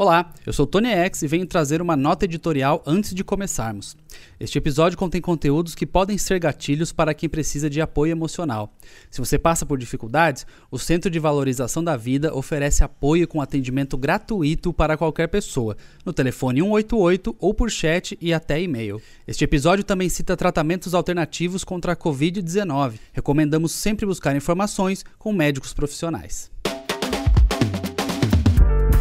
Olá, eu sou Tony Aiex e venho trazer uma nota editorial antes de começarmos. Este episódio contém conteúdos que podem ser gatilhos para quem precisa de apoio emocional. Se você passa por dificuldades, o Centro de Valorização da Vida oferece apoio com atendimento gratuito para qualquer pessoa, no telefone 188 ou por chat e até e-mail. Este episódio também cita tratamentos alternativos contra a COVID-19. Recomendamos sempre buscar informações com médicos profissionais.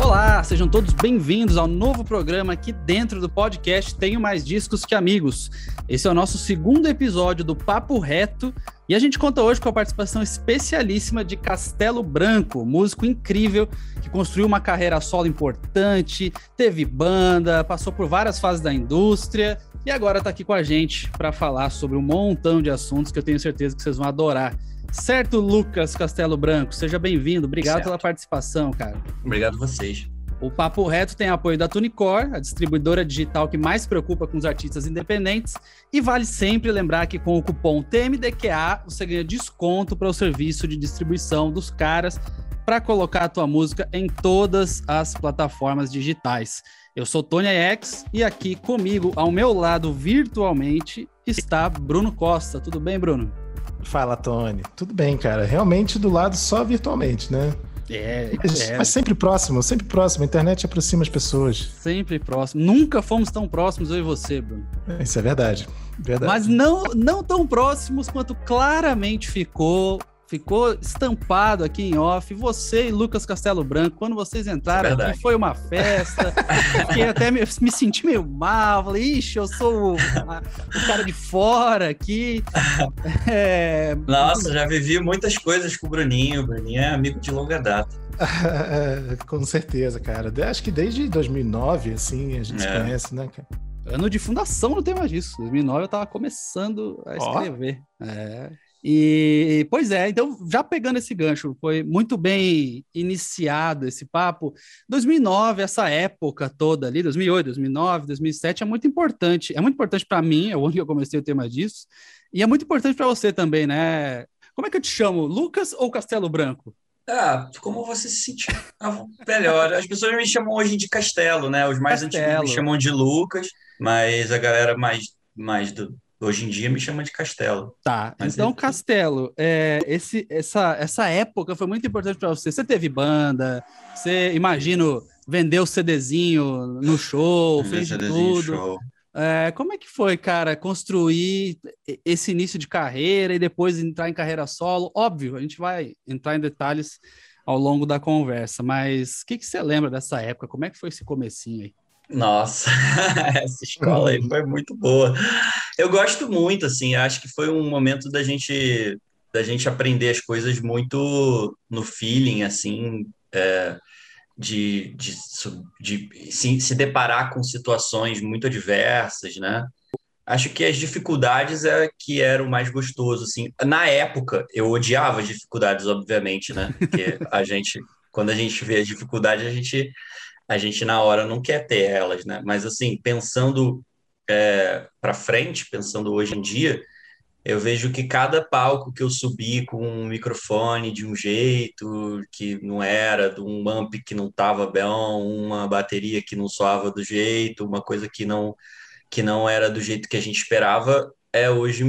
Olá, sejam todos bem-vindos ao novo programa aqui dentro do podcast Tenho Mais Discos Que Amigos. Esse é o nosso segundo episódio do Papo Reto e a gente conta hoje com a participação especialíssima de Castello Branco, músico incrível que construiu uma carreira solo importante, teve banda, passou por várias fases da indústria e agora está aqui com a gente para falar sobre um montão de assuntos que eu tenho certeza que vocês vão adorar. Certo, Lucas Castello Branco, seja bem-vindo. Obrigado pela participação, cara. Obrigado a vocês. O Papo Reto tem apoio da Tunecore, a distribuidora digital que mais se preocupa com os artistas independentes. E vale sempre lembrar que com o cupom TMDQA você ganha desconto para o serviço de distribuição dos caras para colocar a tua música em todas as plataformas digitais. Eu sou Tony Aiex e aqui comigo, ao meu lado virtualmente, está Bruno Costa. Tudo bem, Bruno? Fala, Tony. Tudo bem, cara. Realmente do lado só virtualmente, né? Mas sempre próximo. A internet aproxima as pessoas. Sempre próximo. Nunca fomos tão próximos, eu e você, Bruno. Isso é verdade. Mas não tão próximos quanto claramente ficou estampado aqui em off. Você e Lucas Castello Branco, quando vocês entraram aqui, foi uma festa. Fiquei até me senti meio mal. Falei, ixi, eu sou o cara de fora aqui. Nossa, já vivi muitas coisas com o Bruninho. O Bruninho é amigo de longa data. Com certeza, cara. Acho que desde 2009, assim, a gente se conhece, né, cara? Ano de fundação, não tem mais disso. 2009 eu tava começando a escrever. E, pois é, então já pegando esse gancho, foi muito bem iniciado esse papo. 2009, essa época toda ali, 2008, 2009, 2007 é muito importante para mim, é onde eu comecei o tema disso, e é muito importante para você também, né? Como é que eu te chamo, Lucas ou Castello Branco? Como você se sentir melhor. As pessoas me chamam hoje de Castello, né? Os mais antigos me chamam de Lucas, mas a galera mais do... Hoje em dia me chama de Castello. Tá, mas então Castello, essa época foi muito importante para você. Você teve banda, você, imagino, vendeu o CDzinho no show, fez tudo. Show. Como é que foi, cara, construir esse início de carreira e depois entrar em carreira solo? Óbvio, a gente vai entrar em detalhes ao longo da conversa, mas o que você lembra dessa época? Como é que foi esse comecinho aí? Nossa, essa escola aí foi muito boa. Eu gosto muito, assim, acho que foi um momento da gente aprender as coisas muito no feeling, assim, de se deparar com situações muito diversas, né? Acho que as dificuldades era o mais gostoso, assim. Na época, eu odiava as dificuldades, obviamente, né? Porque quando a gente vê as dificuldades, a gente na hora não quer ter elas, né? Mas assim, pensando para frente, pensando hoje em dia, eu vejo que cada palco que eu subi com um microfone de um jeito que não era, de um amp que não estava bem, uma bateria que não soava do jeito, uma coisa que não era do jeito que a gente esperava, hoje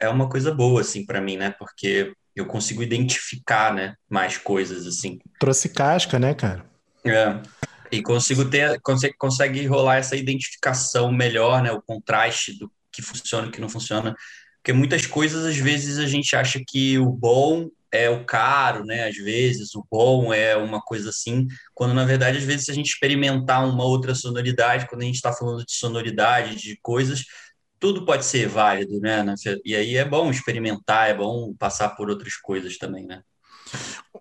é uma coisa boa assim para mim, né? Porque eu consigo identificar, né, mais coisas assim. Trouxe casca, né, cara? E consegue rolar essa identificação melhor, né? O contraste do que funciona e o que não funciona. Porque muitas coisas, às vezes, a gente acha que o bom é o caro, né? Às vezes, o bom é uma coisa assim, quando, na verdade, às vezes, se a gente experimentar uma outra sonoridade, quando a gente está falando de sonoridade, de coisas, tudo pode ser válido, né? E aí é bom experimentar, é bom passar por outras coisas também, né?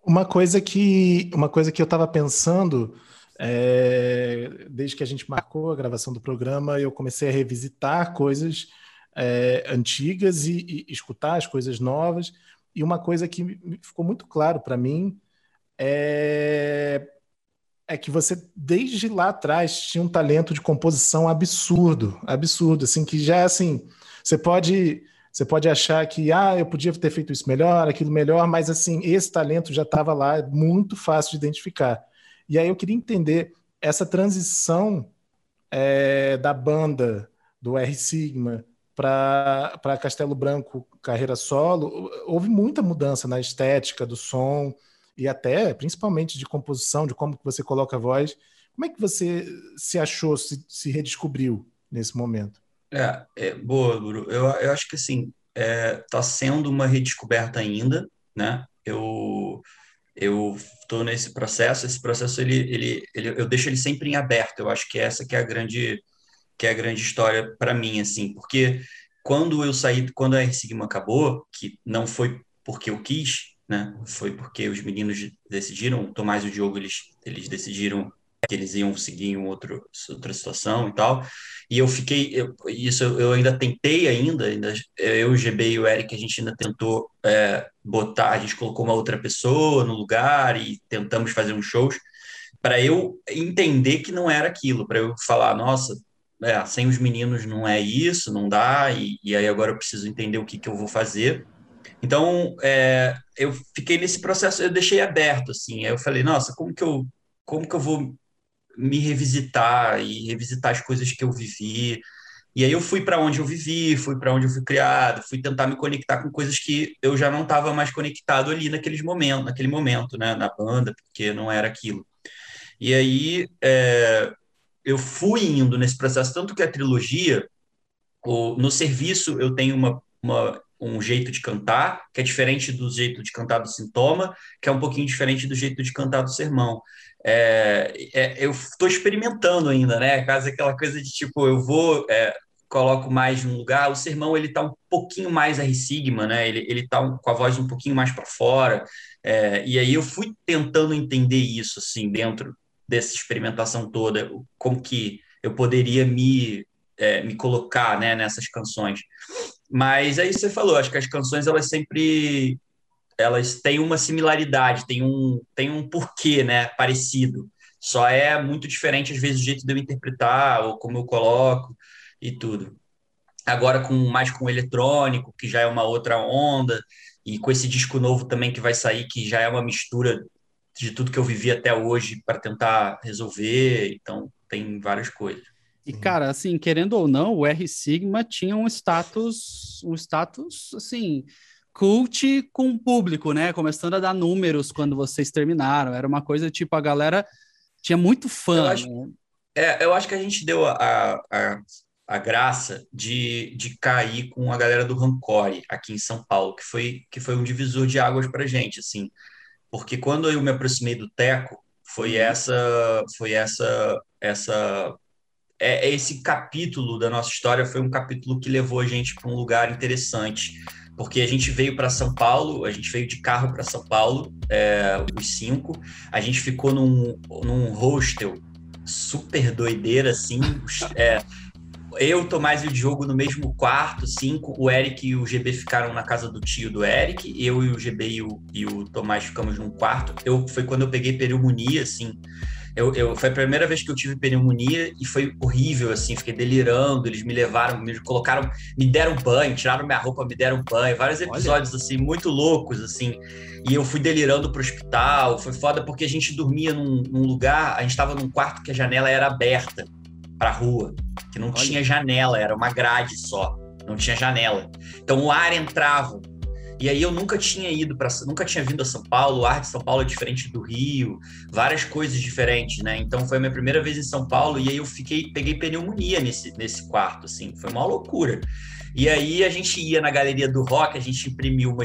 Uma coisa que eu estava pensando, desde que a gente marcou a gravação do programa, eu comecei a revisitar coisas antigas e escutar as coisas novas, e uma coisa que ficou muito claro para mim é que você, desde lá atrás, tinha um talento de composição absurdo, assim, que já, assim, você pode achar que eu podia ter feito isso melhor, aquilo melhor, mas assim, esse talento já estava lá, é muito fácil de identificar. E aí eu queria entender essa transição da banda do ROSIGMA para Castello Branco, carreira solo. Houve muita mudança na estética do som e até, principalmente, de composição, de como que você coloca a voz. Como é que você se achou, se redescobriu nesse momento? Boa, Bruno. Eu acho que, assim, tá sendo uma redescoberta ainda, né? Eu estou nesse processo. Esse processo eu deixo ele sempre em aberto. Eu acho que essa que é a grande história para mim, assim, porque quando a ROSIGMA acabou, que não foi porque eu quis, né? Foi porque os meninos decidiram, o Tomás e o Diogo, eles decidiram que eles iam seguir em outra situação e tal. E eu fiquei... Eu ainda tentei ainda. Eu, o GB e o Eric, a gente ainda tentou botar... A gente colocou uma outra pessoa no lugar e tentamos fazer uns shows para eu entender que não era aquilo, para eu falar, nossa, sem os meninos não é isso, não dá, e aí agora eu preciso entender o que eu vou fazer. Então, eu fiquei nesse processo, eu deixei aberto, assim. Aí eu falei, nossa, como que eu vou me revisitar e revisitar as coisas que eu vivi. E aí eu fui para onde eu vivi, fui para onde eu fui criado, fui tentar me conectar com coisas que eu já não estava mais conectado ali naquele momento, né, na banda, porque não era aquilo. E aí eu fui indo nesse processo, tanto que a trilogia, no serviço eu tenho um jeito de cantar, que é diferente do jeito de cantar do Sintoma, que é um pouquinho diferente do jeito de cantar do Sermão. Eu estou experimentando ainda, né? Quase aquela coisa de tipo, eu vou, coloco mais num lugar. O Sermão, ele tá um pouquinho mais ROSIGMA, né? Ele tá com a voz um pouquinho mais para fora. E aí eu fui tentando entender isso, assim, dentro dessa experimentação toda, como que eu poderia me colocar, né, nessas canções. Mas aí você falou, acho que as canções, elas sempre... elas têm uma similaridade, têm um porquê, né, parecido. Só é muito diferente, às vezes, o jeito de eu interpretar, ou como eu coloco e tudo. Agora, mais com o eletrônico, que já é uma outra onda, e com esse disco novo também que vai sair, que já é uma mistura de tudo que eu vivi até hoje para tentar resolver. Então, tem várias coisas. E, cara, assim, querendo ou não, o ROSIGMA tinha um status assim... cult com o público, né? Começando a dar números quando vocês terminaram. Era uma coisa tipo, a galera tinha muito fã. Eu acho que a gente deu a graça de cair com a galera do Rancor aqui em São Paulo, que foi um divisor de águas pra gente, assim. Porque quando eu me aproximei do Teco, esse capítulo da nossa história foi um capítulo que levou a gente para um lugar interessante. Porque a gente veio para São Paulo, a gente veio de carro para São Paulo, os cinco. A gente ficou num hostel super doideira, assim. Eu, Tomás e o Diogo no mesmo quarto, cinco. O Eric e o GB ficaram na casa do tio do Eric. Eu e o GB e o Tomás ficamos num quarto. Foi quando eu peguei pneumonia, assim. Foi a primeira vez que eu tive pneumonia e foi horrível, assim, fiquei delirando. Eles me levaram, me colocaram, me deram banho, tiraram minha roupa, me deram banho. Vários episódios, assim, muito loucos, assim. E eu fui delirando pro hospital. Foi foda porque a gente dormia num lugar, a gente tava num quarto que a janela era aberta pra rua, que não tinha janela, era uma grade só, não tinha janela. Então o ar entrava. E aí eu nunca tinha vindo a São Paulo. O ar de São Paulo é diferente do Rio, várias coisas diferentes, né? Então foi a minha primeira vez em São Paulo e aí eu peguei pneumonia nesse quarto, assim, foi uma loucura. E aí a gente ia na Galeria do Rock, a gente imprimiu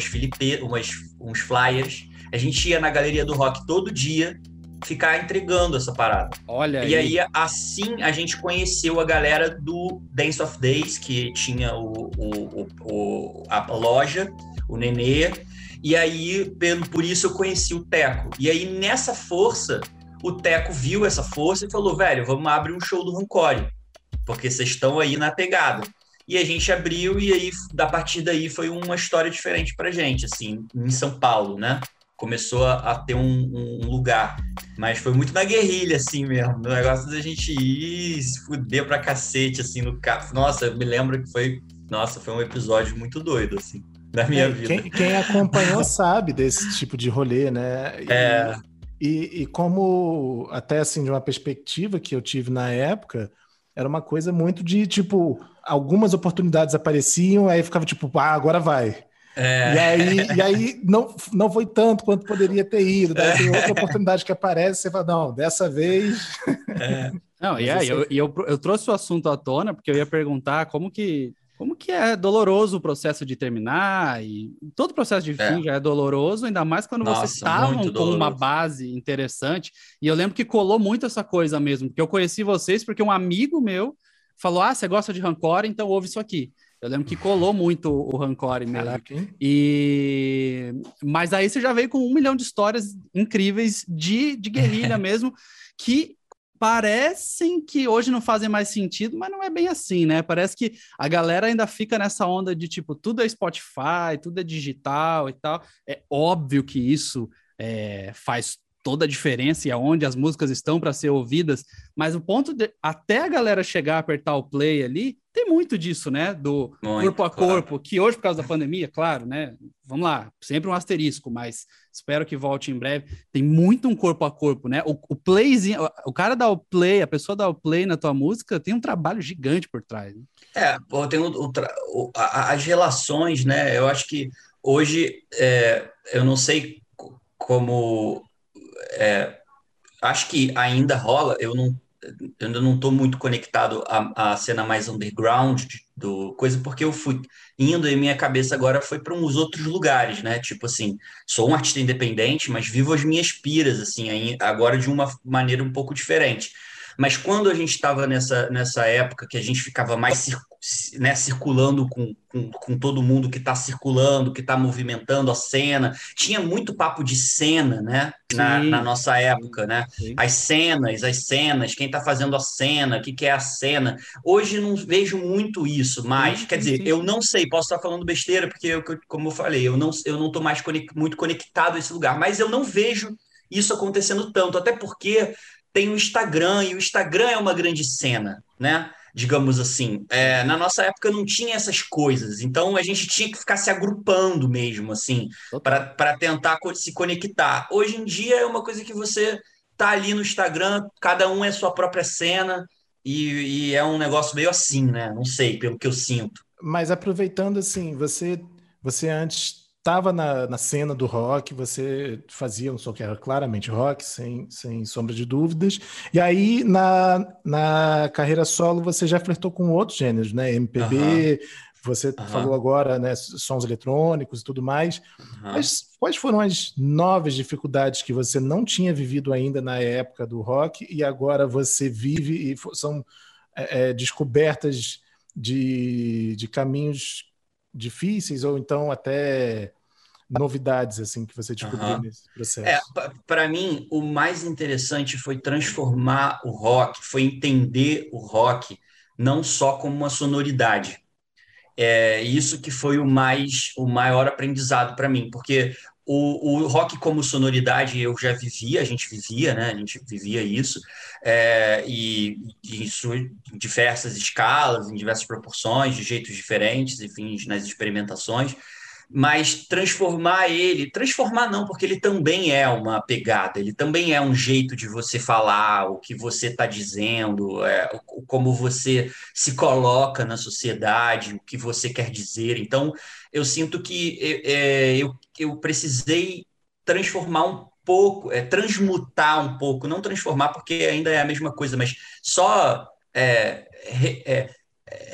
uns flyers, a gente ia na Galeria do Rock todo dia ficar entregando essa parada. Olha aí. E aí, assim, a gente conheceu a galera do Dance of Days, que tinha a loja, o Nenê, e aí, por isso eu conheci o Teco. E aí, nessa força, o Teco viu essa força e falou, velho, vamos abrir um show do Rancor, porque vocês estão aí na pegada. E a gente abriu, e aí, a partir daí, foi uma história diferente pra gente, assim, em São Paulo, né? Começou a ter um lugar. Mas foi muito na guerrilha, assim, mesmo. O negócio da gente ir se fuder pra cacete, assim, no carro. Nossa, eu me lembro que foi um episódio muito doido, assim, da minha vida. Quem acompanhou sabe desse tipo de rolê, né? E, E como, até assim, de uma perspectiva que eu tive na época, era uma coisa muito de, tipo, algumas oportunidades apareciam, aí ficava tipo, ah, agora vai. É. E aí não foi tanto quanto poderia ter ido. Daí tem outra oportunidade que aparece, você fala, não, dessa vez... É. Não, e aí eu trouxe o assunto à tona, porque eu ia perguntar como que é doloroso o processo de terminar, e todo processo de fim já é doloroso, ainda mais quando vocês estavam com uma base interessante. E eu lembro que colou muito essa coisa mesmo, porque eu conheci vocês porque um amigo meu falou, ah, você gosta de Rancor, então ouve isso aqui. Eu lembro que colou muito o Rancor mesmo. Caraca, e... Mas aí você já veio com 1 milhão de histórias incríveis de guerrilha mesmo, que parecem que hoje não fazem mais sentido, mas não é bem assim, né? Parece que a galera ainda fica nessa onda de, tipo, tudo é Spotify, tudo é digital e tal. É óbvio que isso faz toda a diferença e aonde as músicas estão para ser ouvidas, mas o ponto de até a galera chegar a apertar o play ali, tem muito disso, né? Do corpo a corpo, claro. Que hoje, por causa da pandemia, claro, né? Vamos lá, sempre um asterisco, mas espero que volte em breve. Tem muito um corpo a corpo, né? O playzinho, o cara dá o play, a pessoa dá o play na tua música, tem um trabalho gigante por trás. Né? Tem as relações, né? Eu acho que hoje, eu não sei como... acho que ainda rola, eu não tô muito conectado à cena mais underground do coisa, porque eu fui indo e minha cabeça agora foi para uns outros lugares, né? Tipo assim, sou um artista independente, mas vivo as minhas piras, assim, agora de uma maneira um pouco diferente. Mas quando a gente estava nessa época que a gente ficava mais circulando com todo mundo que está circulando, que está movimentando a cena, tinha muito papo de cena, né? Na nossa época, né? Sim. As cenas, quem está fazendo a cena, o que é a cena. Hoje não vejo muito isso mais. Quer dizer, eu não sei, posso estar falando besteira, porque, como eu falei, eu não estou mais muito conectado a esse lugar, mas eu não vejo isso acontecendo tanto, até porque... tem o Instagram, e o Instagram é uma grande cena, né? Digamos assim. Na nossa época não tinha essas coisas, então a gente tinha que ficar se agrupando mesmo, assim, para tentar se conectar. Hoje em dia é uma coisa que você tá ali no Instagram, cada um é sua própria cena, e é um negócio meio assim, né? Não sei, pelo que eu sinto. Mas aproveitando, assim, você antes... estava na cena do rock, você fazia um som que era claramente rock, sem sombra de dúvidas, e aí na carreira solo você já flertou com outros gêneros, né? MPB, você falou agora, né, sons eletrônicos e tudo mais, mas quais foram as novas dificuldades que você não tinha vivido ainda na época do rock e agora você vive e são descobertas de caminhos difíceis ou então até... novidades, assim, que você descobriu nesse processo? Para mim, o mais interessante foi transformar o rock, foi entender o rock não só como uma sonoridade. É isso que foi o maior aprendizado para mim, porque o rock como sonoridade eu já vivia, a gente vivia, né? A gente vivia isso, e isso em diversas escalas, em diversas proporções, de jeitos diferentes, enfim, nas experimentações, mas transformar não, porque ele também é uma pegada, ele também é um jeito de você falar, o que você está dizendo, como você se coloca na sociedade, o que você quer dizer. Então, eu sinto que eu precisei transformar um pouco, transmutar um pouco, não transformar porque ainda é a mesma coisa, mas só...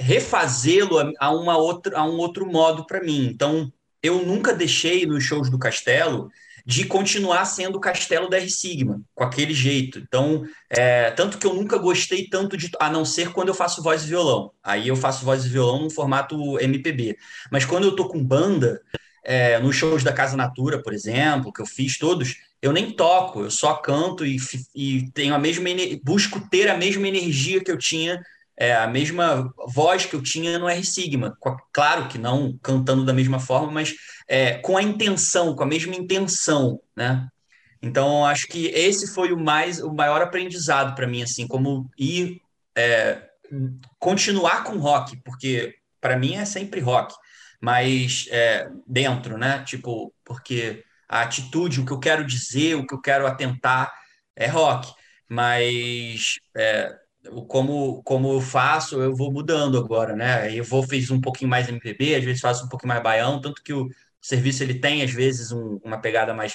refazê-lo a um outro modo para mim. Então, eu nunca deixei nos shows do Castelo de continuar sendo o Castelo da ROSIGMA, com aquele jeito. Então, tanto que eu nunca gostei tanto de... A não ser quando eu faço voz e violão. Aí eu faço voz e violão no formato MPB. Mas quando eu tô com banda, nos shows da Casa Natura, por exemplo, que eu fiz todos, eu nem toco, eu só canto e tenho busco ter a mesma energia que eu tinha... a mesma voz que eu tinha no ROSIGMA, claro que não cantando da mesma forma, mas com a mesma intenção, né? Então, acho que esse foi o maior aprendizado para mim, assim, como continuar com rock, porque para mim é sempre rock, mas dentro, né? Tipo, porque a atitude, o que eu quero dizer, o que eu quero atentar é rock, mas como eu faço, eu vou mudando agora, né? Eu fiz um pouquinho mais MPB, às vezes faço um pouquinho mais baião, tanto que o serviço ele tem, às vezes, uma pegada mais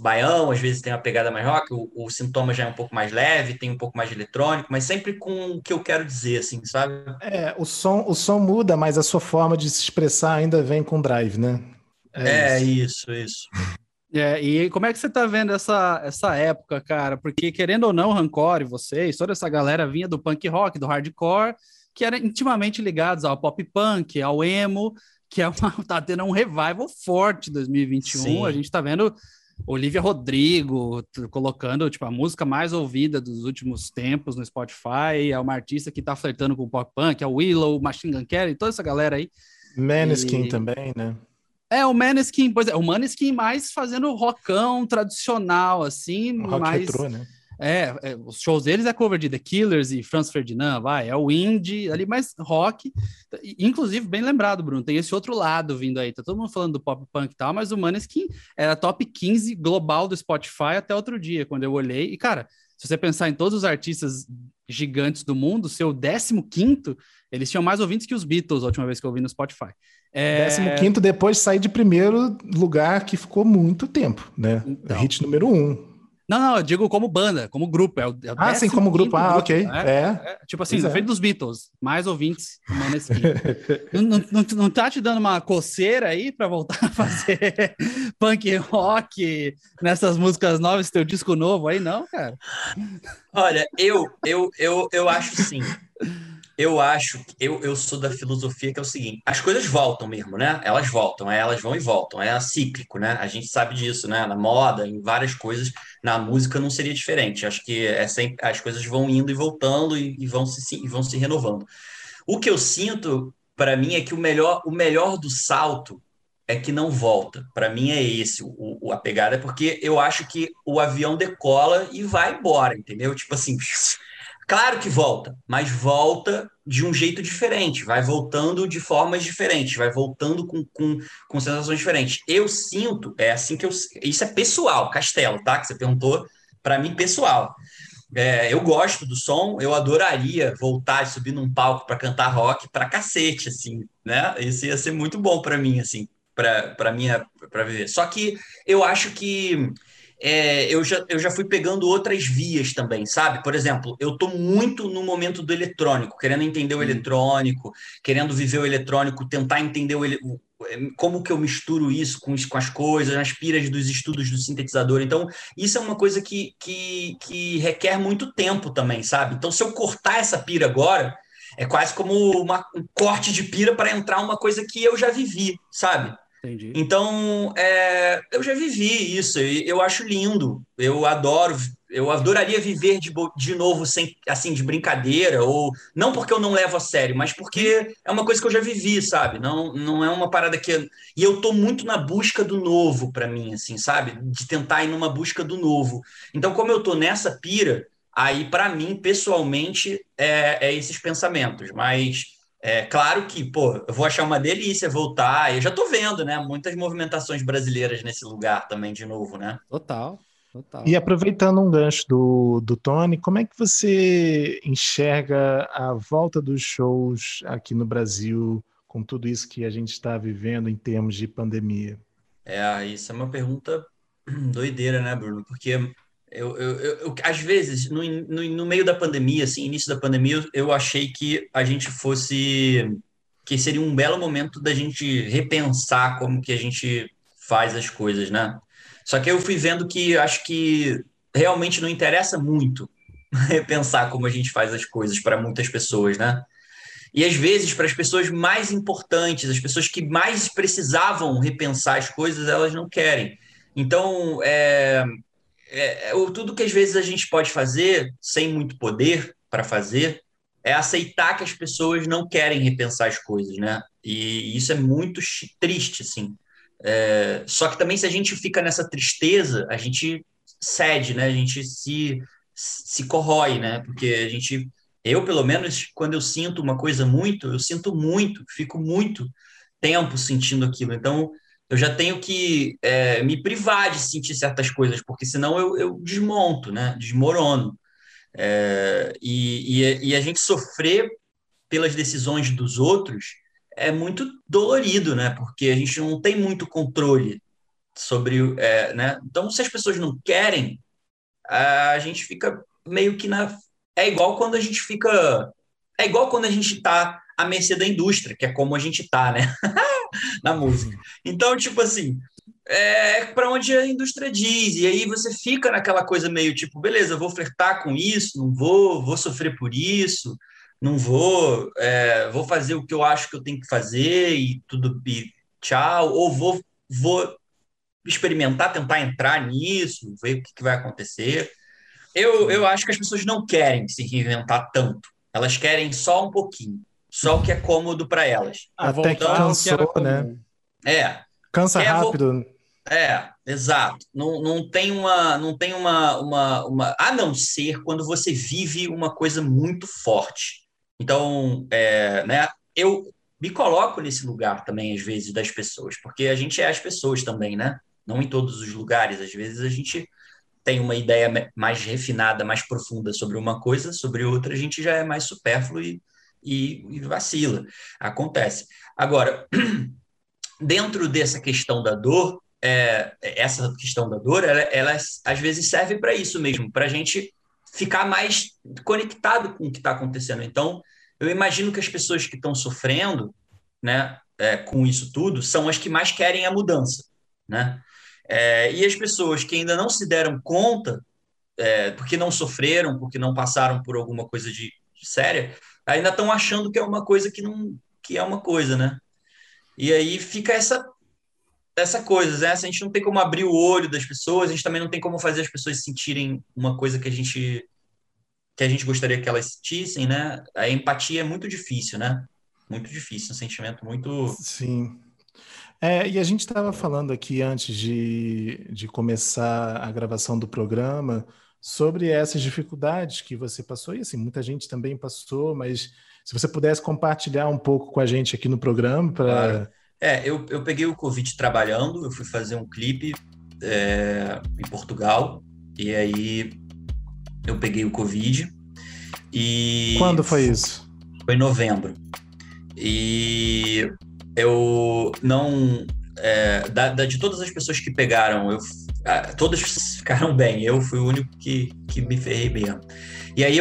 baião, às vezes tem uma pegada mais rock, o sintoma já é um pouco mais leve, tem um pouco mais de eletrônico, mas sempre com o que eu quero dizer, assim, sabe? É, o som muda, mas a sua forma de se expressar ainda vem com drive, né? É isso. E como é que você tá vendo essa época, cara? Porque, querendo ou não, Rancor e vocês, toda essa galera vinha do punk rock, do hardcore, que eram intimamente ligados ao pop punk, ao emo, que tá tendo um revival forte em 2021. Sim. A gente tá vendo Olivia Rodrigo colocando tipo, a música mais ouvida dos últimos tempos no Spotify, é uma artista que tá flertando com o pop punk, é o Willow, Machine Gun Kelly, toda essa galera aí. Maneskin também, né? É, o Maneskin, pois é, o Maneskin mais fazendo rockão tradicional, assim, o rock mais... retrô, né? Os shows deles é cover de The Killers e Franz Ferdinand, é o indie, ali mais rock, inclusive, bem lembrado, Bruno, tem esse outro lado vindo aí, tá todo mundo falando do pop punk e tal, mas o Maneskin era top 15 global do Spotify até outro dia, quando eu olhei, e cara, se você pensar em todos os artistas gigantes do mundo, seu 15º, eles tinham mais ouvintes que os Beatles, a última vez que eu ouvi no Spotify. 15º depois de sair de primeiro lugar, que ficou muito tempo, né? Então. Hit número 1. Não, eu digo como banda, como grupo. Sim, como grupo. Ok. Tipo assim, na frente dos Beatles, mais ouvintes, menos não tá te dando uma coceira aí pra voltar a fazer punk rock nessas músicas novas, teu disco novo aí, não, cara? Olha, eu acho sim. Eu sou da filosofia que é o seguinte, as coisas voltam mesmo, né? Elas voltam, elas vão e voltam, é cíclico, né? A gente sabe disso, né? Na moda, em várias coisas, na música não seria diferente. Acho que sempre, as coisas vão indo e voltando e vão se renovando. O que eu sinto, para mim, é que o melhor do salto é que não volta. Para mim é esse a pegada, porque eu acho que o avião decola e vai embora, entendeu? Tipo assim... Claro que volta, mas volta de um jeito diferente, vai voltando de formas diferentes, vai voltando com sensações diferentes. Eu sinto, é assim que eu... Isso é pessoal, Castelo, tá? Que você perguntou, para mim, pessoal. Eu gosto do som, eu adoraria voltar e subir num palco para cantar rock pra cacete, assim, né? Isso ia ser muito bom para mim, assim, pra viver. Só que eu acho que... Eu já fui pegando outras vias também, sabe? Por exemplo, eu tô muito no momento do eletrônico, querendo entender o eletrônico, querendo viver o eletrônico, tentar entender como que eu misturo isso com as coisas, as piras dos estudos do sintetizador. Então, isso é uma coisa que requer muito tempo também, sabe? Então, se eu cortar essa pira agora, é quase como um corte de pira para entrar uma coisa que eu já vivi, sabe? Entendi. Então, eu já vivi isso, eu acho lindo, eu adoraria viver de novo, sem, assim, de brincadeira, ou não porque eu não levo a sério, mas porque é uma coisa que eu já vivi, sabe? Não é uma parada que... E eu tô muito na busca do novo para mim, assim, sabe? De tentar ir numa busca do novo. Então, como eu tô nessa pira, aí para mim, pessoalmente, é esses pensamentos, mas... claro que, pô, eu vou achar uma delícia voltar, eu já tô vendo, né, muitas movimentações brasileiras nesse lugar também de novo, né? Total. E aproveitando um gancho do Tony, como é que você enxerga a volta dos shows aqui no Brasil com tudo isso que a gente está vivendo em termos de pandemia? Isso é uma pergunta doideira, né, Bruno? Porque... Eu às vezes, no meio da pandemia, assim, início da pandemia, eu achei que a gente que seria um belo momento da gente repensar como que a gente faz as coisas, né? Só que eu fui vendo que acho que realmente não interessa muito repensar como a gente faz as coisas para muitas pessoas, né? E às vezes, para as pessoas mais importantes, as pessoas que mais precisavam repensar as coisas, elas não querem. Então, tudo que às vezes a gente pode fazer, sem muito poder para fazer, é aceitar que as pessoas não querem repensar as coisas, né? E isso é muito triste, assim. Só que também, se a gente fica nessa tristeza, a gente cede, né? A gente se corrói, né? Porque a gente... Eu, pelo menos, quando eu sinto uma coisa muito, eu sinto muito, fico muito tempo sentindo aquilo. Então... eu já tenho que me privar de sentir certas coisas, porque senão eu desmonto, né? Desmorono. E a gente sofrer pelas decisões dos outros é muito dolorido, né? Porque a gente não tem muito controle sobre... né? Então, se as pessoas não querem, a gente fica meio que na... É igual quando a gente fica... É igual quando a gente está à mercê da indústria, que é como a gente está, né? Na música. Então, tipo assim, é para onde a indústria diz. E aí você fica naquela coisa meio tipo, beleza, vou flertar com isso, não vou, vou sofrer por isso, não vou, vou fazer o que eu acho que eu tenho que fazer e tudo, e tchau. Ou vou experimentar, tentar entrar nisso, ver o que vai acontecer. Eu acho que as pessoas não querem se reinventar tanto. Elas querem só um pouquinho. Só o que é cômodo para elas. Até que cansou, né? Cansa rápido. Exato. Não tem uma... A não ser quando você vive uma coisa muito forte. Então, né? Eu me coloco nesse lugar também, às vezes, das pessoas. Porque a gente é as pessoas também, né? Não em todos os lugares. Às vezes a gente tem uma ideia mais refinada, mais profunda sobre uma coisa, sobre outra a gente já é mais supérfluo e vacila, acontece. Agora, dentro dessa questão da dor, essa questão da dor, ela às vezes serve para isso mesmo, para a gente ficar mais conectado com o que está acontecendo. Então, eu imagino que as pessoas que estão sofrendo, né, com isso tudo, são as que mais querem a mudança, né? E as pessoas que ainda não se deram conta, porque não sofreram, porque não passaram por alguma coisa de séria, ainda estão achando que é uma coisa que não, que é uma coisa, né? E aí fica essa coisa, né? A gente não tem como abrir o olho das pessoas, a gente também não tem como fazer as pessoas sentirem uma coisa que a gente gostaria que elas sentissem, né? A empatia é muito difícil, né? Muito difícil, um sentimento muito... Sim. E a gente estava falando aqui antes de começar a gravação do programa sobre essas dificuldades que você passou, e assim, muita gente também passou, mas se você pudesse compartilhar um pouco com a gente aqui no programa para... Claro. Eu peguei o Covid trabalhando, eu fui fazer um clipe em Portugal, e aí eu peguei o Covid e... Quando foi isso? Foi em novembro. E eu não... de todas as pessoas que pegaram, todas ficaram bem, eu fui o único que me ferrei mesmo. E aí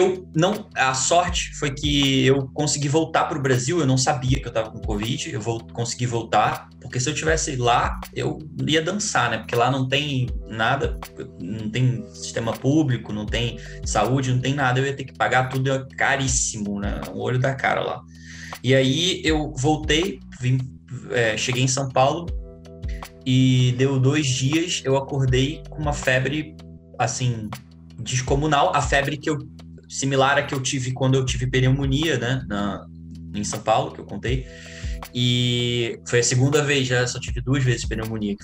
a sorte foi que eu consegui voltar para o Brasil, eu não sabia que eu estava com Covid, eu consegui voltar, porque se eu tivesse lá, eu ia dançar, né? Porque lá não tem nada, não tem sistema público, não tem saúde, não tem nada, eu ia ter que pagar tudo, é caríssimo, né? O olho da cara lá. E aí eu voltei, cheguei em São Paulo, e deu 2 dias, eu acordei com uma febre, assim, descomunal. A febre similar à que eu tive quando eu tive pneumonia, né? Em São Paulo, que eu contei. E foi a segunda vez, já só tive 2 vezes pneumonia, que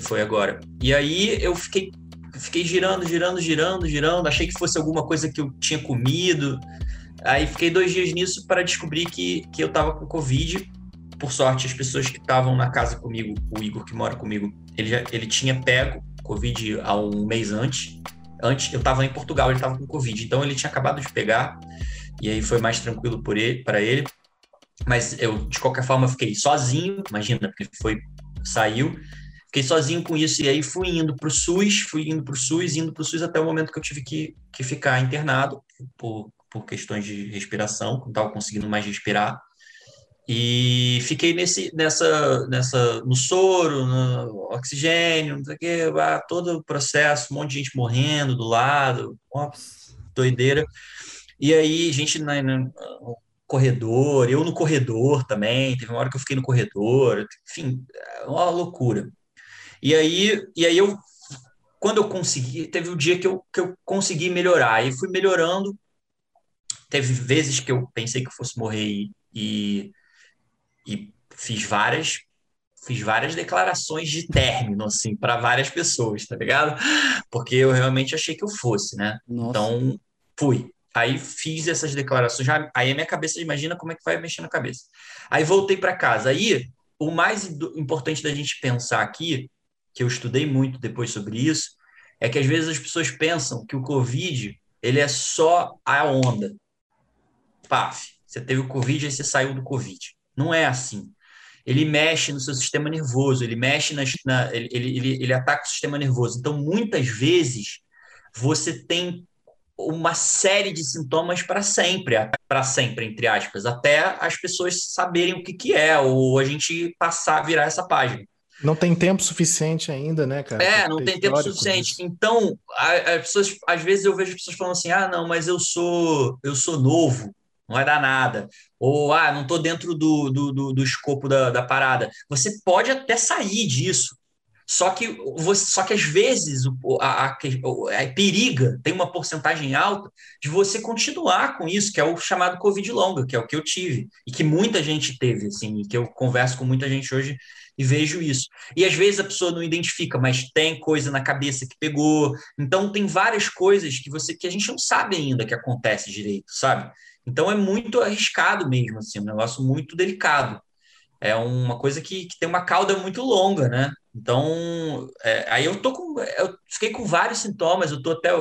foi agora. E aí eu fiquei girando. Achei que fosse alguma coisa que eu tinha comido. Aí fiquei 2 dias nisso para descobrir que eu tava com Covid. Por sorte, as pessoas que estavam na casa comigo, o Igor, que mora comigo, ele tinha pego Covid há um mês antes. Antes, eu estava em Portugal, ele estava com Covid. Então, ele tinha acabado de pegar. E aí, foi mais tranquilo para ele. Mas eu, de qualquer forma, fiquei sozinho. Imagina, porque saiu. Fiquei sozinho com isso. E aí, fui indo para o SUS, até o momento que eu tive que ficar internado por questões de respiração. Não estava conseguindo mais respirar. E fiquei no soro, no oxigênio, não sei o quê, todo o processo, um monte de gente morrendo do lado, doideira. E aí, gente no corredor, eu no corredor também, teve uma hora que eu fiquei no corredor, enfim, uma loucura. E aí quando eu consegui, teve um dia que eu consegui melhorar, e fui melhorando. Teve vezes que eu pensei que eu fosse morrer e fiz várias declarações de término, assim, para várias pessoas, tá ligado? Porque eu realmente achei que eu fosse, né? Nossa. Então, fui. Aí fiz essas declarações, aí a minha cabeça, imagina como é que vai mexer na cabeça. Aí voltei para casa. Aí o mais importante da gente pensar aqui, que eu estudei muito depois sobre isso, é que às vezes as pessoas pensam que o Covid, ele é só a onda. Paf, você teve o Covid, aí você saiu do Covid. Não é assim. Ele mexe no seu sistema nervoso, ele mexe ele ataca o sistema nervoso. Então, muitas vezes, você tem uma série de sintomas para sempre, entre aspas, até as pessoas saberem o que é, ou a gente virar essa página. Não tem tempo suficiente ainda, né, cara? É, não tem tempo suficiente. Então, as pessoas, às vezes eu vejo as pessoas falando assim, ah, não, mas eu sou novo, não vai dar nada. Ou, ah, não estou dentro do escopo da parada. Você pode até sair disso. Só que às vezes a periga tem uma porcentagem alta de você continuar com isso, que é o chamado Covid longa, que é o que eu tive, e que muita gente teve, assim, e que eu converso com muita gente hoje e vejo isso. E às vezes a pessoa não identifica, mas tem coisa na cabeça que pegou. Então tem várias coisas que a gente não sabe ainda que acontece direito, sabe? Então é muito arriscado mesmo, assim, um negócio muito delicado. É uma coisa que tem uma cauda muito longa, né? Então, aí eu fiquei com vários sintomas,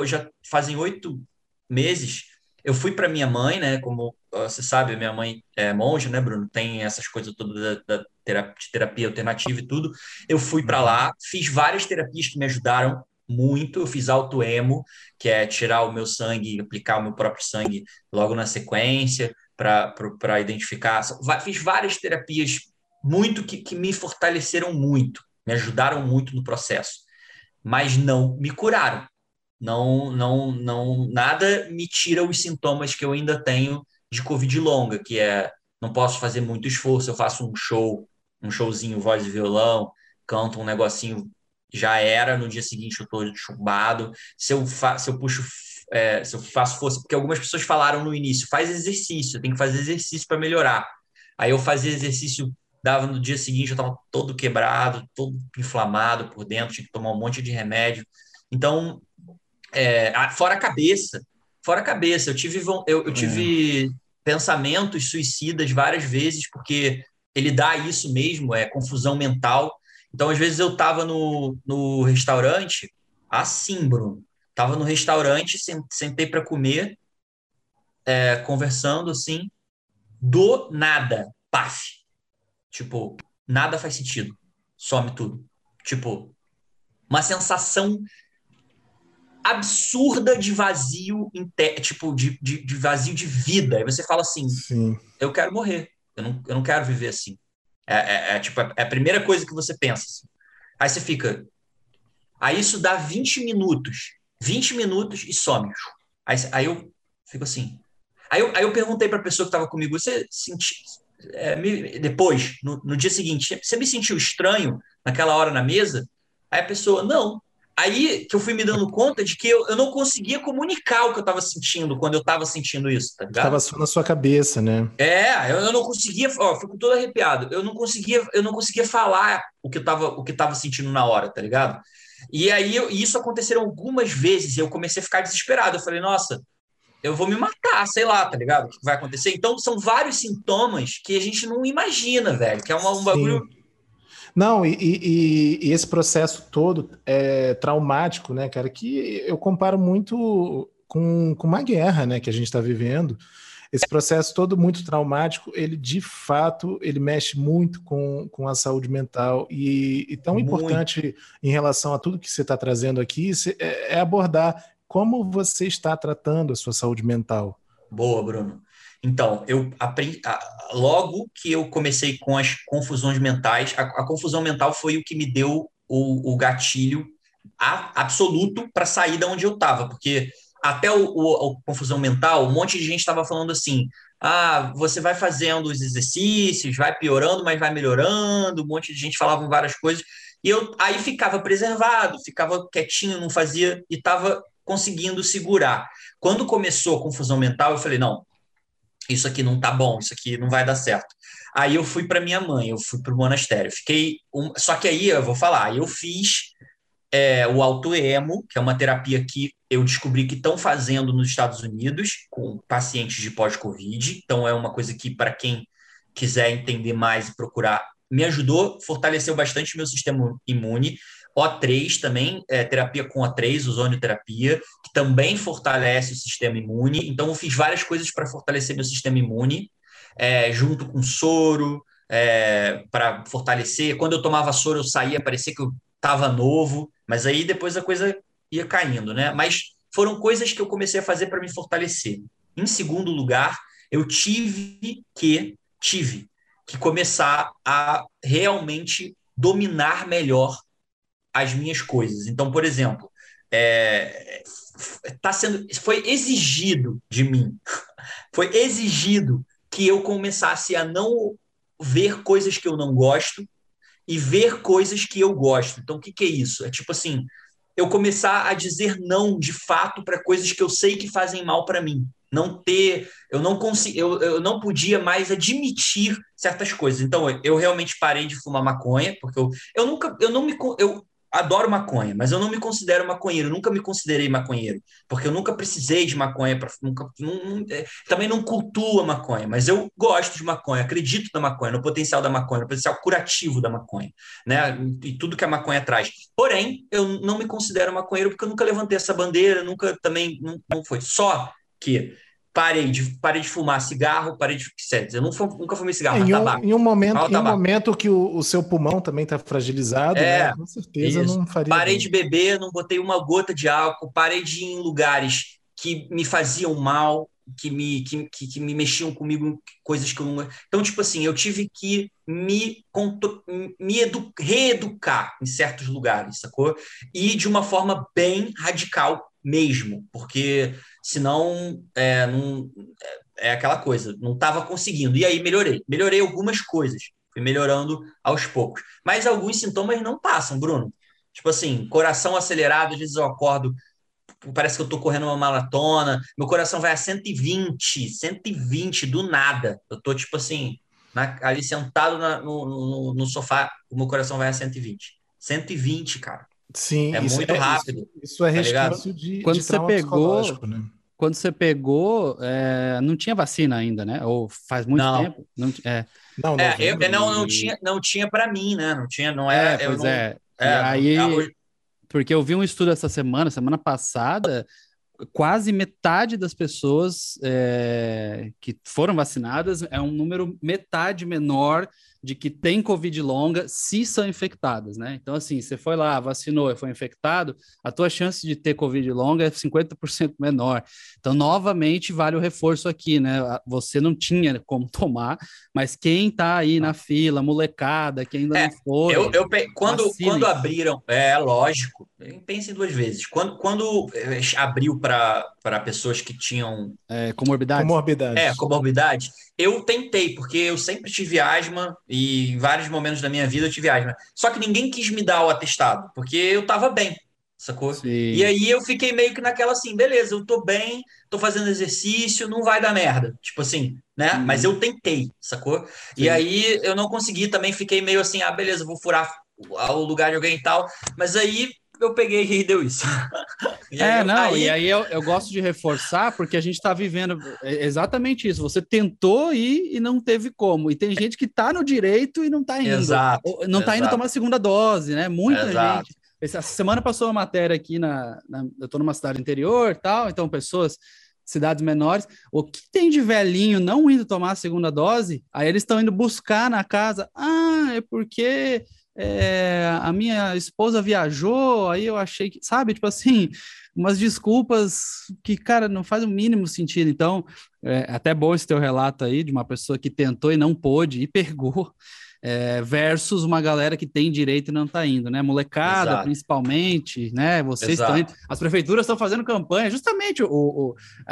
já fazem 8 meses, eu fui para minha mãe, né, como você sabe, minha mãe é monja, né, Bruno, tem essas coisas todas da terapia alternativa e tudo, eu fui para lá, fiz várias terapias que me ajudaram muito, eu fiz autoemo, que é tirar o meu sangue, aplicar o meu próprio sangue logo na sequência, para identificar, fiz várias terapias muito que me fortaleceram muito, me ajudaram muito no processo, mas não me curaram. Não, nada me tira os sintomas que eu ainda tenho de Covid longa, que é não posso fazer muito esforço, eu faço um showzinho, voz e violão, canto um negocinho, já era, no dia seguinte eu tô chumbado, se eu faço força, porque algumas pessoas falaram no início, faz exercício, tem que fazer exercício para melhorar. Aí eu fazia exercício, dava no dia seguinte, eu estava todo quebrado, todo inflamado por dentro, tinha que tomar um monte de remédio. Então, fora a cabeça. Eu tive pensamentos suicidas várias vezes, porque ele dá isso mesmo, é confusão mental. Então, às vezes eu estava no restaurante, assim, Bruno. Estava no restaurante, sentei para comer, conversando assim, do nada, paf. Tipo, nada faz sentido. Some tudo. Tipo, uma sensação absurda de vazio, de vazio de vida. Aí você fala assim, sim, eu quero morrer. Eu não quero viver assim. É a primeira coisa que você pensa. Assim. Aí você fica... Aí isso dá 20 minutos. 20 minutos e some. Aí eu fico assim... Aí eu perguntei pra pessoa que tava comigo, você sentiu... depois, no dia seguinte, você me sentiu estranho naquela hora na mesa? Aí a pessoa, não. Aí que eu fui me dando conta de que eu não conseguia comunicar o que eu estava sentindo quando eu estava sentindo isso, tá ligado? Estava só na sua cabeça, né? Eu não conseguia, fico todo arrepiado. Eu não conseguia falar o que eu estava sentindo na hora, tá ligado? E aí isso aconteceram algumas vezes e eu comecei a ficar desesperado. Eu falei, nossa, eu vou me matar, sei lá, tá ligado? O que vai acontecer? Então, são vários sintomas que a gente não imagina, velho, que é um bagulho... Não, e esse processo todo é traumático, né, cara? Que eu comparo muito com uma guerra, né, que a gente tá vivendo. Esse processo todo muito traumático, ele, de fato, ele mexe muito com a saúde mental. E tão muito importante em relação a tudo que você tá trazendo aqui é abordar... Como você está tratando a sua saúde mental? Boa, Bruno. Então, eu aprendi, logo que eu comecei com as confusões mentais, a confusão mental foi o que me deu o gatilho absoluto para sair de onde eu estava, porque até a confusão mental, um monte de gente estava falando assim, você vai fazendo os exercícios, vai piorando, mas vai melhorando, um monte de gente falava várias coisas, e eu aí ficava preservado, ficava quietinho, não fazia, e estava... conseguindo segurar. Quando começou a confusão mental, eu falei, não, isso aqui não tá bom, isso aqui não vai dar certo. Aí eu fui para minha mãe, eu fui para o monastério, só que aí eu vou falar, eu fiz o autoemo, que é uma terapia que eu descobri que estão fazendo nos Estados Unidos com pacientes de pós-Covid, então é uma coisa que, para quem quiser entender mais e procurar, me ajudou, fortaleceu bastante o meu sistema imune. O3 também, terapia com O3, ozonioterapia, que também fortalece o sistema imune. Então, eu fiz várias coisas para fortalecer meu sistema imune, junto com soro, para fortalecer. Quando eu tomava soro, eu saía, parecia que eu estava novo, mas aí depois a coisa ia caindo, né? Mas foram coisas que eu comecei a fazer para me fortalecer. Em segundo lugar, eu tive que começar a realmente dominar melhor as minhas coisas. Então, por exemplo, foi exigido de mim, foi exigido que eu começasse a não ver coisas que eu não gosto e ver coisas que eu gosto. Então, o que é isso? É tipo assim, eu começar a dizer não, de fato, para coisas que eu sei que fazem mal para mim. Eu não podia mais admitir certas coisas. Então, eu realmente parei de fumar maconha, porque eu adoro maconha, mas eu não me considero maconheiro, eu nunca me considerei maconheiro, porque eu nunca precisei de maconha, também não cultuo a maconha, mas eu gosto de maconha, acredito na maconha, no potencial da maconha, no potencial curativo da maconha, né? E tudo que a maconha traz. Porém, eu não me considero maconheiro porque eu nunca levantei essa bandeira, nunca também, não foi. Só que parei de fumar cigarro, nunca fumei cigarro, mas tabaco. Em um momento que o seu pulmão também está fragilizado, né? Com certeza isso. Não faria. Parei de beber, não botei uma gota de álcool, parei de ir em lugares que me faziam mal, que me mexiam comigo, coisas que eu não... Então, tipo assim, eu tive que reeducar em certos lugares, sacou? E de uma forma bem radical mesmo, porque... Senão, é aquela coisa, não estava conseguindo. E aí melhorei algumas coisas, fui melhorando aos poucos. Mas alguns sintomas não passam, Bruno. Tipo assim, coração acelerado, às vezes eu acordo, parece que eu estou correndo uma maratona, meu coração vai a 120 do nada. Eu estou, tipo assim, ali sentado no sofá, o meu coração vai a 120. 120, cara. Sim, é muito rápido. Isso é resquício de trauma psicológico, né? Quando você pegou, não tinha vacina ainda, né? Ou faz muito tempo? Não tinha para mim, né? Não tinha, não era. Porque eu vi um estudo essa semana passada, quase metade das pessoas que foram vacinadas é um número metade menor de que tem Covid longa se são infectadas, né? Então, assim, você foi lá, vacinou e foi infectado, a tua chance de ter Covid longa é 50% menor. Então, novamente, vale o reforço aqui, né? Você não tinha como tomar, mas quem tá aí na fila, molecada, que ainda não foi... Quando abriram... É, lógico. Pensem duas vezes. Quando abriu para pessoas que tinham... comorbidade. Eu tentei, porque eu sempre tive asma e em vários momentos da minha vida eu tive asma. Só que ninguém quis me dar o atestado, porque eu tava bem, sacou? Sim. E aí eu fiquei meio que naquela assim, beleza, eu tô bem, tô fazendo exercício, não vai dar merda. Tipo assim, né? Mas eu tentei, sacou? Sim. E aí eu não consegui também, fiquei meio assim, beleza, vou furar o lugar de alguém e tal. Mas aí... eu peguei e deu isso. Eu gosto de reforçar, porque a gente está vivendo exatamente isso. Você tentou ir e não teve como. E tem gente que está no direito e não está indo. Exato. Não está indo tomar a segunda dose, né? Muita gente. Essa semana passou uma matéria aqui, eu estou numa cidade interior e tal, então pessoas... cidades menores, o que tem de velhinho não indo tomar a segunda dose, aí eles estão indo buscar na casa, é porque a minha esposa viajou, aí eu achei que, sabe, tipo assim, umas desculpas que, cara, não faz o mínimo sentido. Então, até bom esse teu relato aí de uma pessoa que tentou e não pôde e pegou, versus uma galera que tem direito e não tá indo, né? Molecada, exato, principalmente, né? Vocês estão indo. As prefeituras estão fazendo campanha, justamente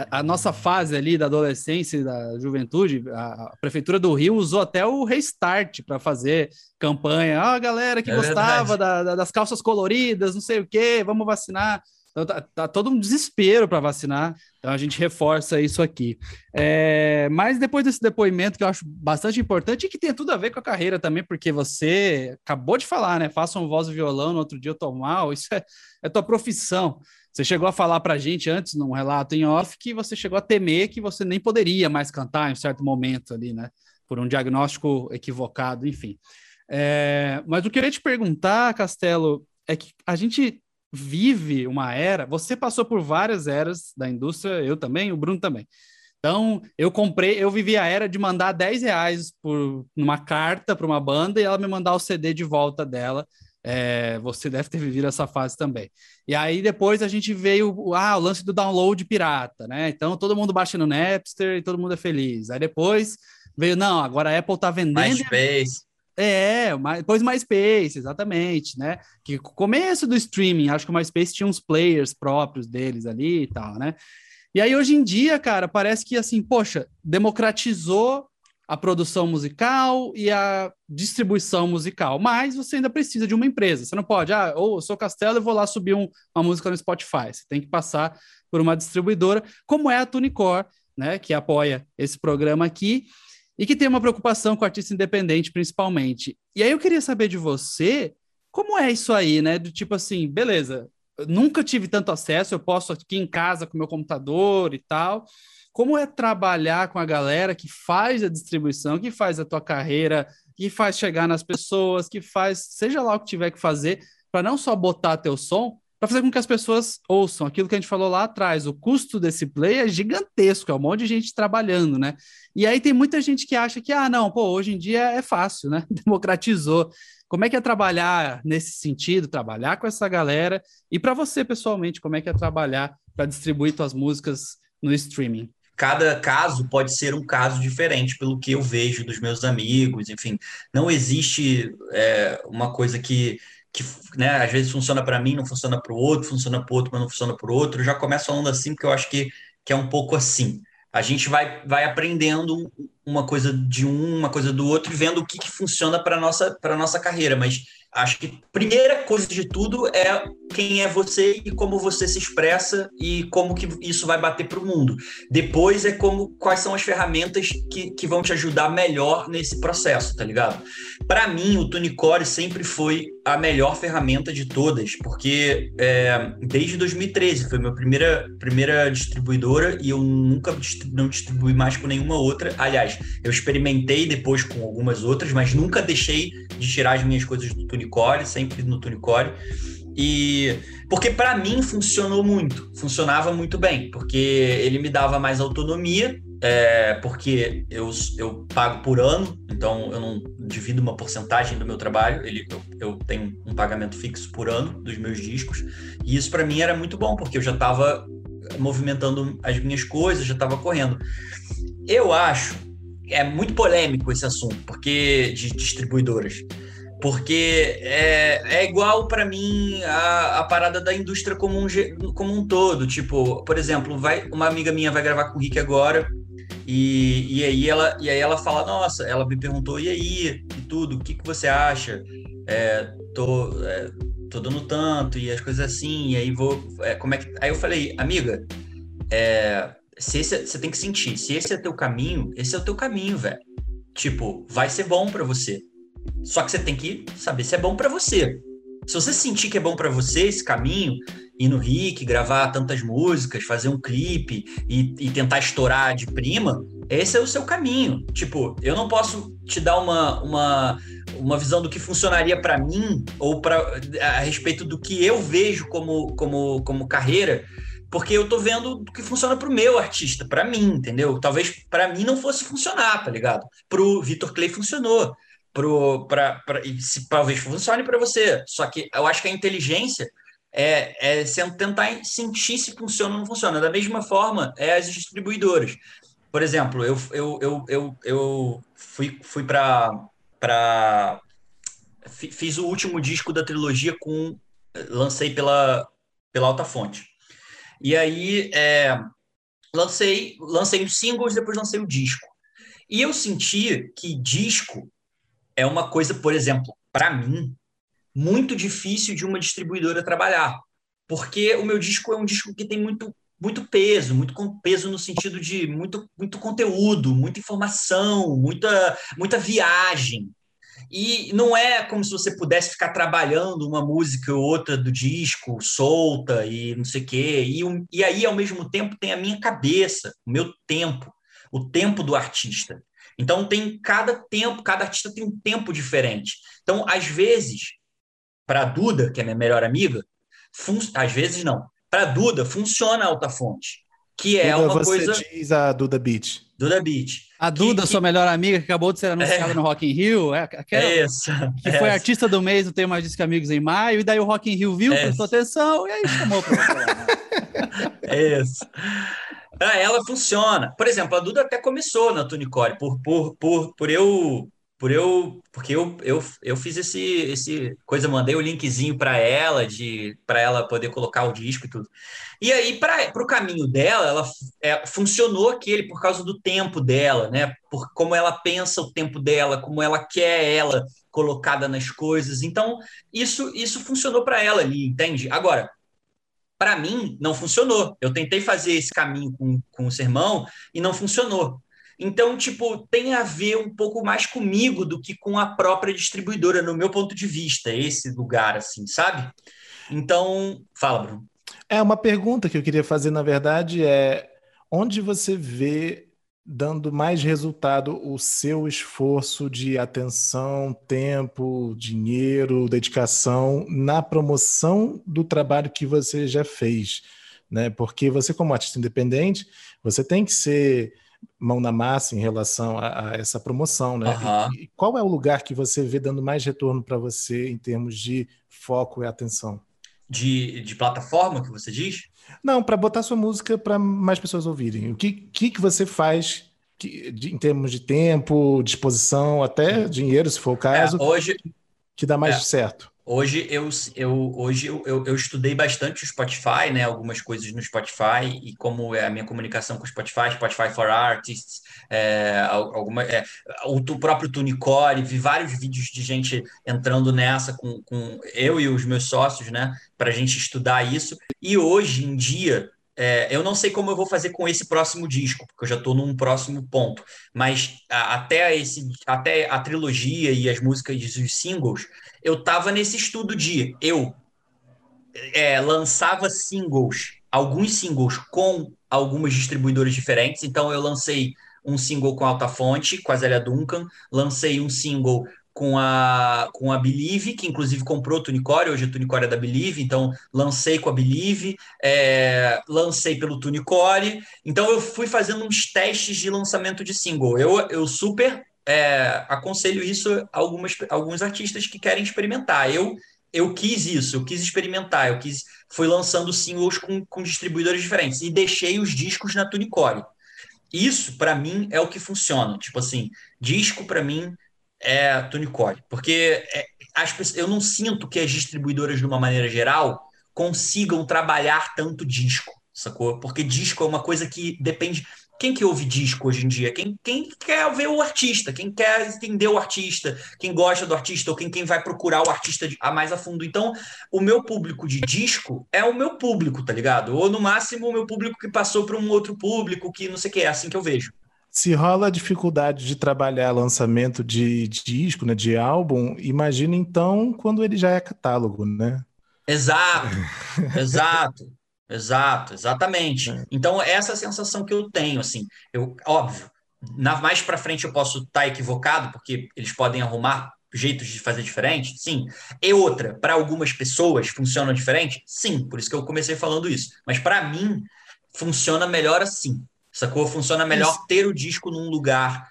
a nossa fase ali da adolescência e da juventude, a Prefeitura do Rio usou até o Restart para fazer campanha. A galera que gostava das calças coloridas, não sei o quê, vamos vacinar. Então, tá todo um desespero para vacinar, então a gente reforça isso aqui. Mas depois desse depoimento, que eu acho bastante importante e que tem tudo a ver com a carreira também, porque você acabou de falar, né? Faça um voz e violão, no outro dia eu tô mal, isso é tua profissão. Você chegou a falar para a gente antes, num relato em off, que você chegou a temer que você nem poderia mais cantar em um certo momento ali, né? Por um diagnóstico equivocado, enfim. Mas eu queria te perguntar, Castelo, é que a gente vive uma era, você passou por várias eras da indústria, eu também, o Bruno também. Então, eu vivi a era de mandar R$10 numa carta para uma banda e ela me mandar o CD de volta dela. Você deve ter vivido essa fase também. E aí depois a gente veio o lance do download pirata, né? Então todo mundo baixa no Napster e todo mundo é feliz. Aí depois veio, não, agora a Apple tá vendendo... MySpace. Depois MySpace, exatamente, né? Que começo do streaming, acho que o MySpace tinha uns players próprios deles ali e tal, né? E aí hoje em dia, cara, parece que assim, poxa, democratizou a produção musical e a distribuição musical, mas você ainda precisa de uma empresa, você não pode, eu sou Castelo e vou lá subir uma música no Spotify, você tem que passar por uma distribuidora, como é a Tunecore, né, que apoia esse programa aqui, e que tem uma preocupação com o artista independente, principalmente. E aí eu queria saber de você, como é isso aí, né, do tipo assim, beleza, eu nunca tive tanto acesso, eu posso aqui em casa com meu computador e tal... Como é trabalhar com a galera que faz a distribuição, que faz a tua carreira, que faz chegar nas pessoas, que faz, seja lá o que tiver que fazer, para não só botar teu som, para fazer com que as pessoas ouçam aquilo que a gente falou lá atrás. O custo desse play é gigantesco, é um monte de gente trabalhando, né? E aí tem muita gente que acha que, hoje em dia é fácil, né? Democratizou. Como é que é trabalhar nesse sentido, trabalhar com essa galera? E para você, pessoalmente, como é que é trabalhar para distribuir tuas músicas no streaming? Cada caso pode ser um caso diferente, pelo que eu vejo dos meus amigos, enfim. Não existe uma coisa que né, às vezes funciona para mim, não funciona para o outro, funciona para o outro, mas não funciona para o outro. Eu já começo falando assim, porque eu acho que é um pouco assim. A gente vai aprendendo uma coisa de uma coisa do outro e vendo o que funciona para a nossa carreira. Mas acho que a primeira coisa de tudo é quem é você e como você se expressa e como que isso vai bater para o mundo. Depois é quais são as ferramentas que vão te ajudar melhor nesse processo, tá ligado? Para mim, o Tunecore sempre foi a melhor ferramenta de todas, porque desde 2013 foi minha primeira distribuidora e eu nunca não distribuí mais com nenhuma outra. Aliás, eu experimentei depois com algumas outras, mas nunca deixei de tirar as minhas coisas do Tunecore, sempre no Tunecore. E porque para mim funcionava muito bem, porque ele me dava mais autonomia, porque eu pago por ano, então eu não divido uma porcentagem do meu trabalho, eu tenho um pagamento fixo por ano dos meus discos, e isso para mim era muito bom, porque eu já estava movimentando as minhas coisas, já estava correndo. Eu acho, é muito polêmico esse assunto, porque de distribuidoras. Porque é igual para mim a parada da indústria como um todo. Tipo, por exemplo, uma amiga minha vai gravar com o Rick agora e aí ela fala, nossa, ela me perguntou, e aí, e tudo, o que você acha? Tô dando tanto, e as coisas assim, e aí como é que... Aí eu falei, amiga, você tem que sentir, se esse é teu caminho, esse é o teu caminho, velho. Tipo, vai ser bom para você. Só que você tem que saber se é bom pra você. Se você sentir que é bom pra você esse caminho, ir no Rick, gravar tantas músicas, fazer um clipe e tentar estourar de prima, esse é o seu caminho. Tipo, eu não posso te dar uma visão do que funcionaria pra mim ou a respeito do que eu vejo como carreira, porque eu tô vendo o que funciona pro meu artista, pra mim, entendeu? Talvez pra mim não fosse funcionar, tá ligado? Pro Vitor Clay funcionou. Talvez funcione para você, só que eu acho que a inteligência é tentar sentir se funciona ou não funciona. Da mesma forma, as distribuidoras. Por exemplo, eu fui para... Fiz o último disco da trilogia lancei pela Altafonte. E aí lancei os singles, depois lancei o disco. E eu senti que disco é uma coisa, por exemplo, para mim, muito difícil de uma distribuidora trabalhar, porque o meu disco é um disco que tem muito, muito peso no sentido de muito, muito conteúdo, muita informação, muita, muita viagem. E não é como se você pudesse ficar trabalhando uma música ou outra do disco, solta e não sei o quê. E aí, ao mesmo tempo, tem a minha cabeça, o meu tempo, o tempo do artista. Então, tem cada tempo, cada artista tem um tempo diferente. Então, às vezes, para a Duda, que é minha melhor amiga, às vezes não, para a Duda funciona a Altafonte, que é Duda, uma coisa... Você diz a Duda Beat. Duda Beat. A Duda, sua melhor amiga, que acabou de ser anunciada no Rock in Rio. Aquela que foi artista do mês do Tenho Mais Discos Que Amigos em maio, e daí o Rock in Rio viu, prestou atenção, e aí chamou para falar. Para ela funciona. Por exemplo, a Duda até começou na Tunecore, porque eu fiz esse coisa, mandei o linkzinho para ela, para ela poder colocar o disco e tudo. E aí, para o caminho dela, funcionou aquele por causa do tempo dela, né? Por como ela pensa o tempo dela, como ela quer ela colocada nas coisas. Então, isso funcionou para ela ali, entende? Agora, para mim, não funcionou. Eu tentei fazer esse caminho com o sermão e não funcionou. Então, tipo, tem a ver um pouco mais comigo do que com a própria distribuidora, no meu ponto de vista, esse lugar, assim, sabe? Então, fala, Bruno. Uma pergunta que eu queria fazer, na verdade, é onde você vê dando mais resultado o seu esforço de atenção, tempo, dinheiro, dedicação na promoção do trabalho que você já fez, né? Porque você, como artista independente, você tem que ser mão na massa em relação a essa promoção, né? Uhum. E qual é o lugar que você vê dando mais retorno para você em termos de foco e atenção? De plataforma, que você diz? Não, para botar sua música para mais pessoas ouvirem. O que você faz em termos de tempo, disposição, até dinheiro, se for o caso, hoje, que dá mais certo? Hoje eu estudei bastante o Spotify, né? Algumas coisas no Spotify, e como é a minha comunicação com o Spotify, Spotify for Artists, o próprio Tunecore, vi vários vídeos de gente entrando nessa com eu e os meus sócios, né? Para a gente estudar isso. E hoje em dia, eu não sei como eu vou fazer com esse próximo disco, porque eu já estou num próximo ponto, mas até a trilogia e as músicas e os singles, eu estava nesse estudo de... Eu lançava singles, alguns singles com algumas distribuidoras diferentes. Então, eu lancei um single com a Altafonte, com a Zélia Duncan. Lancei um single com a Believe, que inclusive comprou o Tunecore. Hoje o Tunecore é da Believe. Então, lancei com a Believe. Lancei pelo Tunecore. Então, eu fui fazendo uns testes de lançamento de single. Eu super... aconselho isso a alguns artistas que querem experimentar. Eu quis isso, eu quis experimentar, fui lançando singles com distribuidores diferentes e deixei os discos na Tunecore. Isso, para mim, é o que funciona. Tipo assim, disco, para mim, é Tunecore. Porque eu não sinto que as distribuidoras, de uma maneira geral, consigam trabalhar tanto disco, sacou? Porque disco é uma coisa que depende... Quem que ouve disco hoje em dia? Quem quer ver o artista, quem quer entender o artista, quem gosta do artista, ou quem vai procurar o artista mais a fundo. Então, o meu público de disco é o meu público, tá ligado? Ou, no máximo, o meu público que passou para um outro público, que não sei o que, é assim que eu vejo. Se rola a dificuldade de trabalhar lançamento de disco, né, de álbum, imagina, então, quando ele já é catálogo, né? Exato, exato. Exato, exatamente. Então, essa é a sensação que eu tenho, assim. Óbvio, mais para frente eu posso estar equivocado, porque eles podem arrumar jeitos de fazer diferente, sim. E outra, para algumas pessoas funciona diferente? Sim, por isso que eu comecei falando isso. Mas para mim, funciona melhor assim, sacou? Funciona melhor ter o disco num lugar...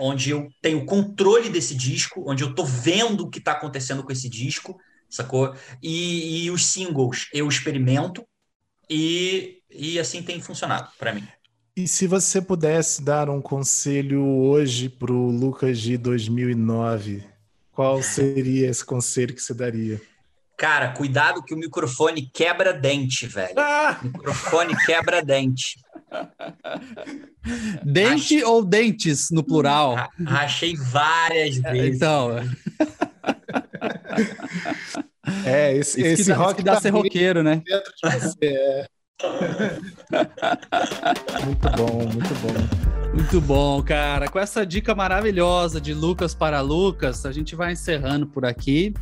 onde eu tenho controle desse disco, onde eu estou vendo o que está acontecendo com esse disco, sacou? E os singles eu experimento, e assim tem funcionado para mim. E se você pudesse dar um conselho hoje para o Lucas de 2009, qual seria esse conselho que você daria? Cara, cuidado que o microfone quebra dente, velho. Microfone quebra dente. Dente ou dentes, no plural? Achei várias vezes. Então... esse rock dá ser roqueiro, né? Dentro de você, Muito bom, muito bom. Muito bom, cara. Com essa dica maravilhosa de Lucas para Lucas, a gente vai encerrando por aqui.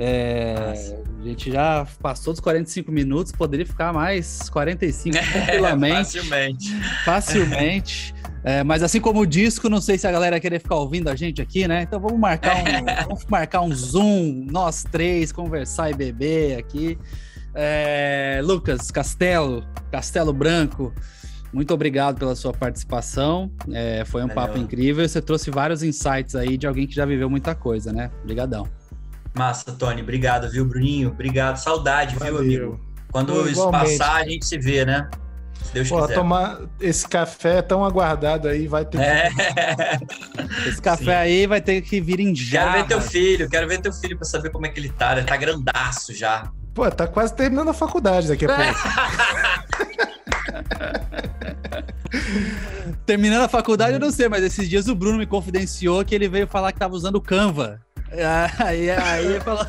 A gente já passou dos 45 minutos, poderia ficar mais 45 tranquilamente. Facilmente. Mas assim como o disco, não sei se a galera querer ficar ouvindo a gente aqui, né? Então vamos marcar um Zoom, nós três, conversar e beber aqui. Lucas, Castelo Branco, muito obrigado pela sua participação. Foi um papo incrível. Você trouxe vários insights aí de alguém que já viveu muita coisa, né? Obrigadão. Massa, Tony. Obrigado, viu, Bruninho? Obrigado. Saudade, valeu, viu, amigo? Quando isso passar, a gente se vê, né? Se Deus quiser. Tomar esse café tão aguardado aí, vai ter que... Esse café aí vai ter que vir em jarra. Quero ver teu filho pra saber como é que ele tá. Ele tá grandaço já. Pô, tá quase terminando a faculdade daqui a pouco. Terminando a faculdade, eu não sei, mas esses dias o Bruno me confidenciou que ele veio falar que tava usando o Canva. Aí ele falou: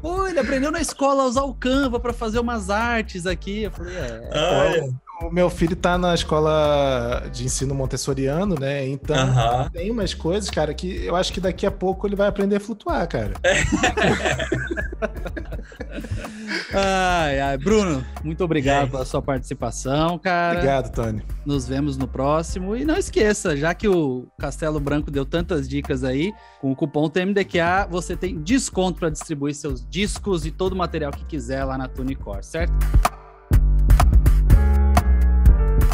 pô, ele aprendeu na escola a usar o Canva para fazer umas artes aqui. Eu falei, O meu filho tá na escola de ensino montessoriano, né? Então tem umas coisas, cara, que eu acho que daqui a pouco ele vai aprender a flutuar, cara. Bruno, muito obrigado pela sua participação, cara. Obrigado, Tony. Nos vemos no próximo. E não esqueça, já que o Castelo Branco deu tantas dicas aí, com o cupom TMDQA, você tem desconto para distribuir seus discos e todo o material que quiser lá na Tunecore, certo?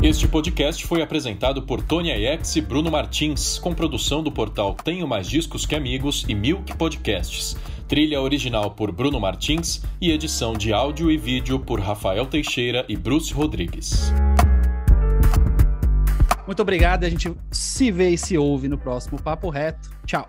Este podcast foi apresentado por Tony Aiex e Bruno Martins, com produção do portal Tenho Mais Discos Que Amigos e Milk Podcasts. Trilha original por Bruno Martins e edição de áudio e vídeo por Rafael Teixeira e Bruce Rodrigues. Muito obrigado, a gente se vê e se ouve no próximo Papo Reto. Tchau!